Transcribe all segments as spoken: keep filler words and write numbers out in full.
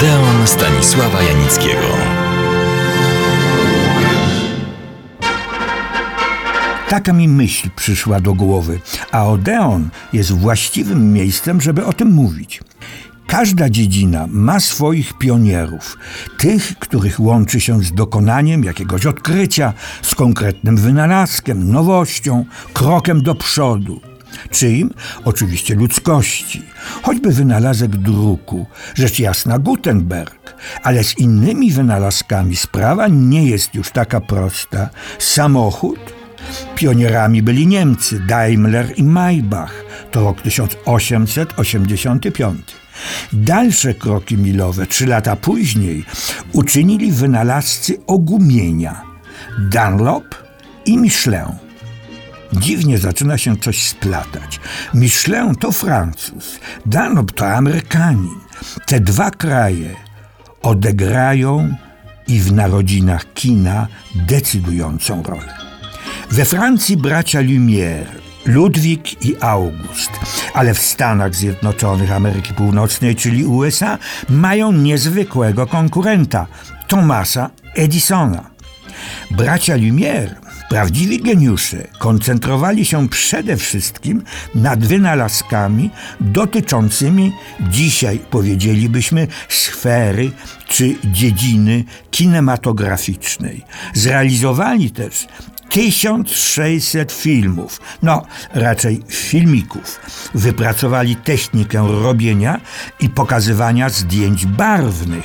Odeon Stanisława Janickiego. Taka mi myśl przyszła do głowy, a Odeon jest właściwym miejscem, żeby o tym mówić. Każda dziedzina ma swoich pionierów, tych, których łączy się z dokonaniem jakiegoś odkrycia, z konkretnym wynalazkiem, nowością, krokiem do przodu. Czyim? Oczywiście ludzkości. Choćby wynalazek druku, rzecz jasna Gutenberg. Ale z innymi wynalazkami sprawa nie jest już taka prosta. Samochód? Pionierami byli Niemcy, Daimler i Maybach. To rok tysiąc osiemset osiemdziesiąty piąty. Dalsze kroki milowe, trzy lata później, uczynili wynalazcy ogumienia Dunlop i Michelin. Dziwnie zaczyna się coś splatać. Michelin to Francuz, Dunlop to Amerykanin. Te dwa kraje odegrają i w narodzinach kina decydującą rolę. We Francji bracia Lumière, Ludwik i August, ale w Stanach Zjednoczonych Ameryki Północnej, czyli U S A, mają niezwykłego konkurenta, Thomasa Edisona. Bracia Lumière, prawdziwi geniusze, koncentrowali się przede wszystkim nad wynalazkami dotyczącymi, dzisiaj powiedzielibyśmy, sfery czy dziedziny kinematograficznej. Zrealizowali też tysiąc sześćset filmów, no raczej filmików. Wypracowali technikę robienia i pokazywania zdjęć barwnych.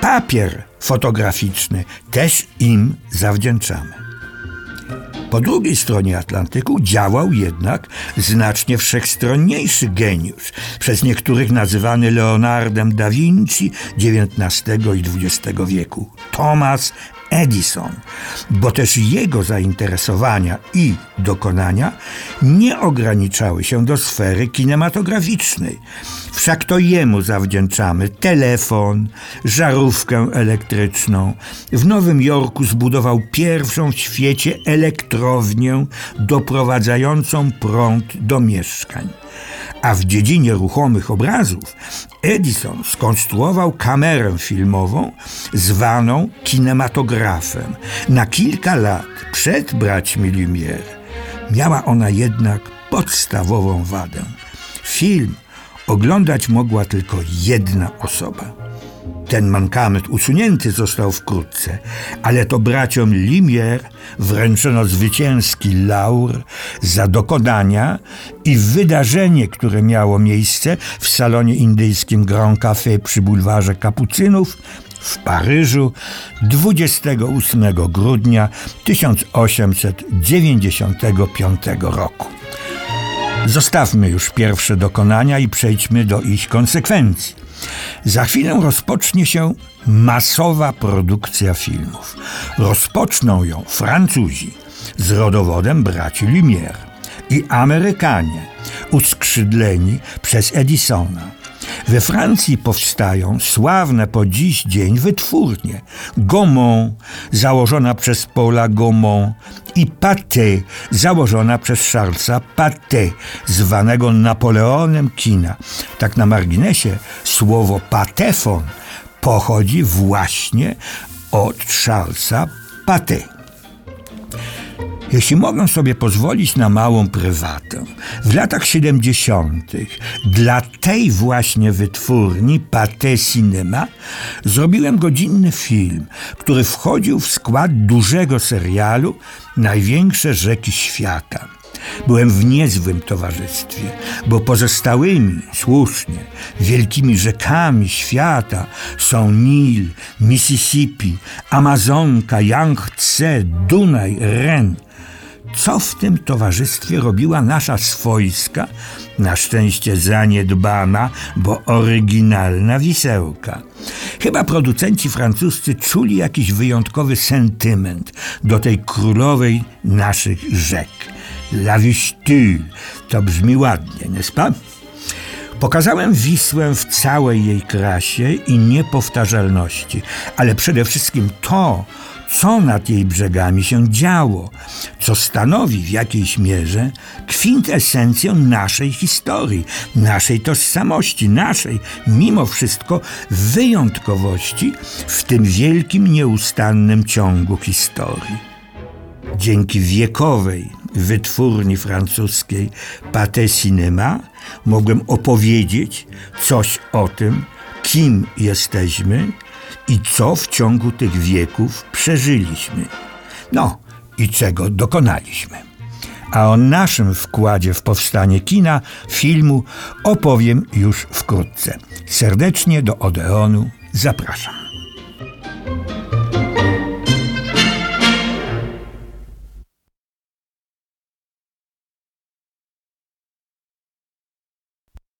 Papier fotograficzny też im zawdzięczamy. Po drugiej stronie Atlantyku działał jednak znacznie wszechstronniejszy geniusz, przez niektórych nazywany Leonardem da Vinci dziewiętnastego i dwudziestego wieku. Thomas Edison, bo też jego zainteresowania i dokonania nie ograniczały się do sfery kinematograficznej. Wszak to jemu zawdzięczamy telefon, żarówkę elektryczną. W Nowym Jorku zbudował pierwszą w świecie elektrownię doprowadzającą prąd do mieszkań. A w dziedzinie ruchomych obrazów Edison skonstruował kamerę filmową zwaną kinematografem na kilka lat przed braćmi Lumière. Miała ona jednak podstawową wadę. Film oglądać mogła tylko jedna osoba. Ten mankament usunięty został wkrótce, ale to braciom Lumière wręczono zwycięski laur za dokonania i wydarzenie, które miało miejsce w salonie indyjskim Grand Café przy bulwarze Kapucynów w Paryżu dwudziestego ósmego grudnia tysiąc osiemset dziewięćdziesiątego piątego roku. Zostawmy już pierwsze dokonania i przejdźmy do ich konsekwencji. Za chwilę rozpocznie się masowa produkcja filmów. Rozpoczną ją Francuzi z rodowodem braci Lumière i Amerykanie uskrzydleni przez Edisona. We Francji powstają sławne po dziś dzień wytwórnie Gaumont, założona przez Paula Gaumont, i Pathé, założona przez Charlesa Pathé, zwanego Napoleonem kina. Tak na marginesie, słowo patefon pochodzi właśnie od Charlesa Pathé. Jeśli mogę sobie pozwolić na małą prywatę, w latach siedemdziesiątych dla tej właśnie wytwórni Pathé Cinéma zrobiłem godzinny film, który wchodził w skład dużego serialu Największe Rzeki Świata. Byłem w niezłym towarzystwie, bo pozostałymi, słusznie, wielkimi rzekami świata są Nil, Mississippi, Amazonka, Yangtze, Dunaj, Ren. Co w tym towarzystwie robiła nasza swojska, na szczęście zaniedbana, bo oryginalna Wisełka? Chyba producenci francuscy czuli jakiś wyjątkowy sentyment do tej królowej naszych rzek. La Vistule, to brzmi ładnie, n'est-ce pas? Pokazałem Wisłę w całej jej krasie i niepowtarzalności, ale przede wszystkim to, co nad jej brzegami się działo, co stanowi w jakiejś mierze kwintesencję naszej historii, naszej tożsamości, naszej, mimo wszystko, wyjątkowości w tym wielkim, nieustannym ciągu historii. Dzięki wiekowej wytwórni francuskiej Pathé Cinéma mogłem opowiedzieć coś o tym, kim jesteśmy i co w ciągu tych wieków przeżyliśmy. No i czego dokonaliśmy. A o naszym wkładzie w powstanie kina, filmu opowiem już wkrótce. Serdecznie do Odeonu zapraszam.